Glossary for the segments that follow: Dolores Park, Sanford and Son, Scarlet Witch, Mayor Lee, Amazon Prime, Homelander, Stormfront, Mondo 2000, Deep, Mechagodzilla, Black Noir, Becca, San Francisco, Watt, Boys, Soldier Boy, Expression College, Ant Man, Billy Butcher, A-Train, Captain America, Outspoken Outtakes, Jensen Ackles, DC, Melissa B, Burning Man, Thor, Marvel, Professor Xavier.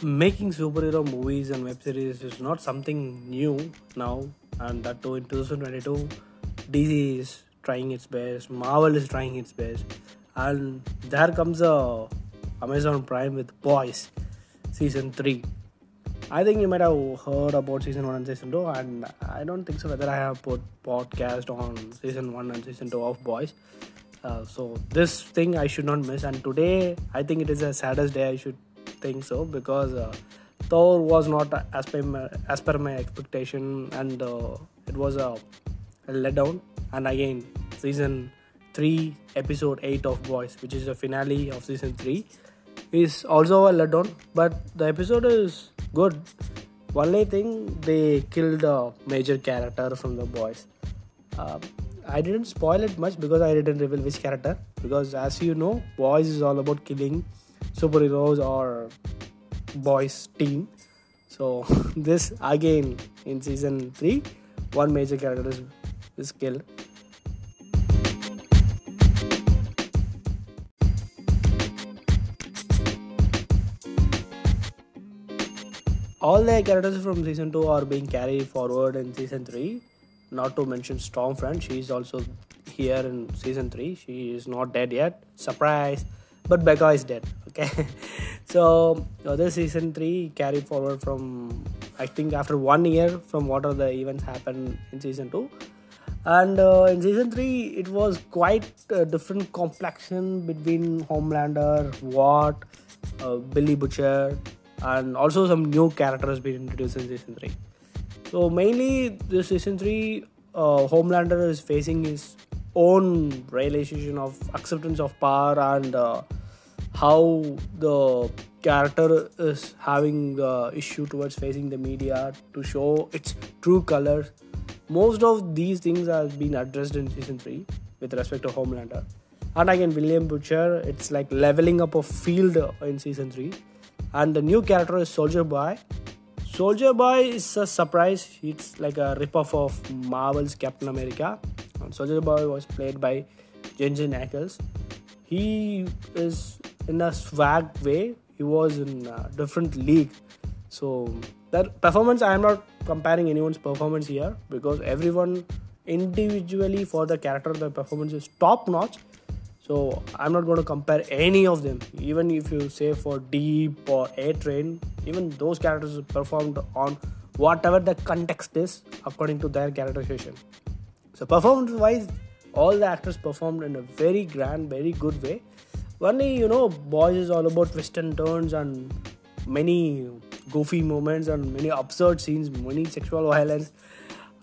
Making superhero movies and web series is not something new now, and that too in 2022. DC is trying its best, Marvel is trying its best, and there comes Amazon Prime with Boys Season 3. I think you might have heard about Season 1 and Season 2, and I don't think so whether I have put podcast on Season 1 and Season 2 of Boys. So this thing I should not miss, and today I think it is the saddest day I should think so, because Thor was not as per my expectation, and it was a letdown. And again, Season 3 Episode 8 of Boys, which is the finale of Season 3, is also a letdown, but the episode is good. Only thing, they killed a major character from the Boys. I didn't spoil it much because I didn't reveal which character, because as you know, Boys is all about killing superheroes or Boys team. So this again in Season 3, one major character is killed. All the characters from Season 2 are being carried forward in Season 3. Not to mention Stormfront, she is also here in Season 3. She is not dead yet. Surprise! But Becca is dead. Okay. So, this Season 3 carried forward from, I think, after 1 year from what are the events happened in Season 2. And in Season 3, it was quite a different complexion between Homelander, Watt, Billy Butcher, and also some new characters being introduced in Season 3. So mainly this Season 3, Homelander is facing his own realization of acceptance of power, and how the character is having the issue towards facing the media to show its true colors. Most of these things have been addressed in Season 3 with respect to Homelander. And again, William Butcher, it's like leveling up a field in Season 3. And the new character is Soldier Boy. Soldier Boy is a surprise. It's like a ripoff of Marvel's Captain America. And Soldier Boy was played by Jensen Ackles. He is in a swag way. He was in a different league. So that performance, I am not comparing anyone's performance here, because everyone individually for the character, the performance is top notch. So I'm not going to compare any of them. Even if you say for Deep or A-Train, even those characters performed on whatever the context is according to their characterization. So performance-wise, all the actors performed in a very grand, very good way. Only, Boys is all about twists and turns and many goofy moments and many absurd scenes, many sexual violence.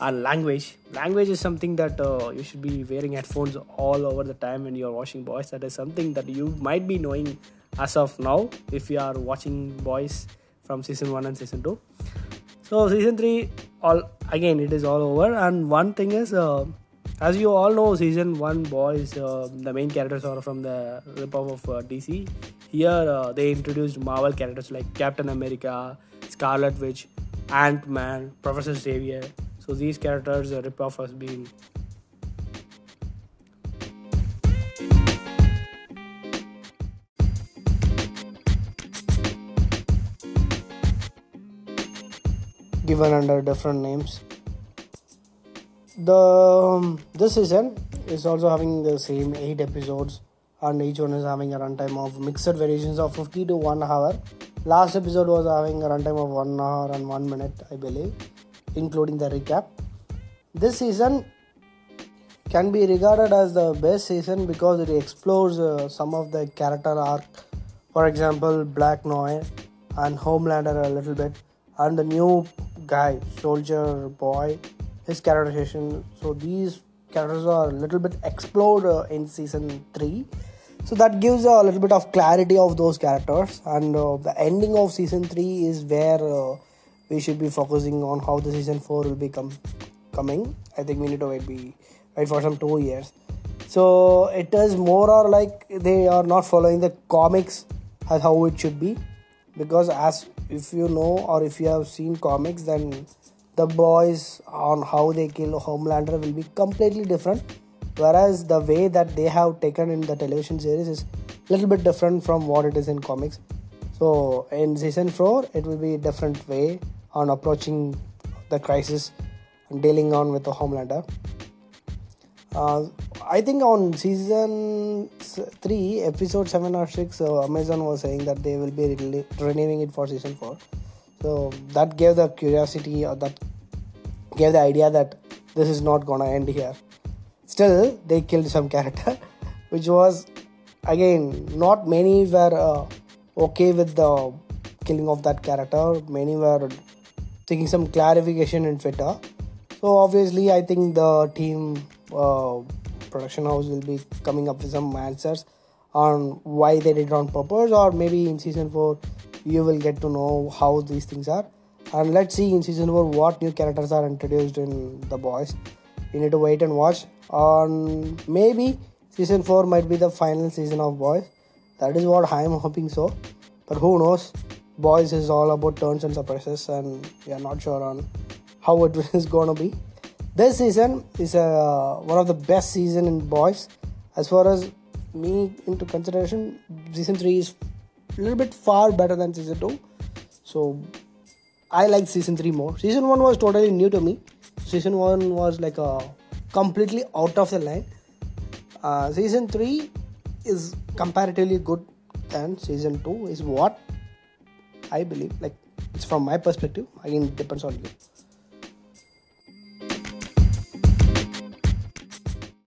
And language is something that you should be wearing headphones all over the time when you're watching Boys. That is something that you might be knowing as of now if you are watching Boys from Season 1 and Season 2. So Season 3, it is all over. And one thing is, as you all know, Season 1 Boys, the main characters are from the ripoff of DC. Here they introduced Marvel characters like Captain America, Scarlet Witch, Ant Man, Professor Xavier. So these characters, the ripoff has been. Given under different names. This season is also having the same 8 episodes, and each one is having a runtime of mixed variations of 50 to 1 hour. Last episode was having a runtime of 1 hour and 1 minute, I believe, including the recap. This season can be regarded as the best season because it explores some of the character arc. For example, Black Noir and Homelander a little bit, and the new guy, Soldier Boy, his characterization. So these characters are a little bit explored in Season 3. So that gives a little bit of clarity of those characters, and the ending of Season 3 is where we should be focusing on how the Season 4 will be coming. I think we need to wait for some 2 years. So it is more or like they are not following the comics as how it should be. Because as if you know, or if you have seen comics, then the Boys on how they kill Homelander will be completely different. Whereas the way that they have taken in the television series is a little bit different from what it is in comics. So in season 4, it will be a different way on approaching the crisis and dealing on with the Homelander. I think on season 3, episode 7 or 6, Amazon was saying that they will be renewing it for season 4. So that gave the curiosity, or that gave the idea that this is not gonna end here. Still, they killed some character, which was, again, not many were okay with the killing of that character. Many were taking some clarification in Twitter. So obviously, I think the team production house will be coming up with some answers on why they did it on purpose, or maybe in season 4 you will get to know how these things are. And let's see in season 4 what new characters are introduced in The Boys. You need to wait and watch. On maybe season 4 might be the final season of Boys. That is what I am hoping so. But who knows? Boys is all about turns and surprises, and we are not sure on how it is going to be. This season is one of the best season in Boys. As far as me into consideration, season 3 is a little bit far better than season 2. So I like season 3 more. Season 1 was totally new to me. Season 1 was like a completely out of the line. Season 3 is comparatively good than season 2 is what I believe. Like, it's from my perspective. Again, it depends on you.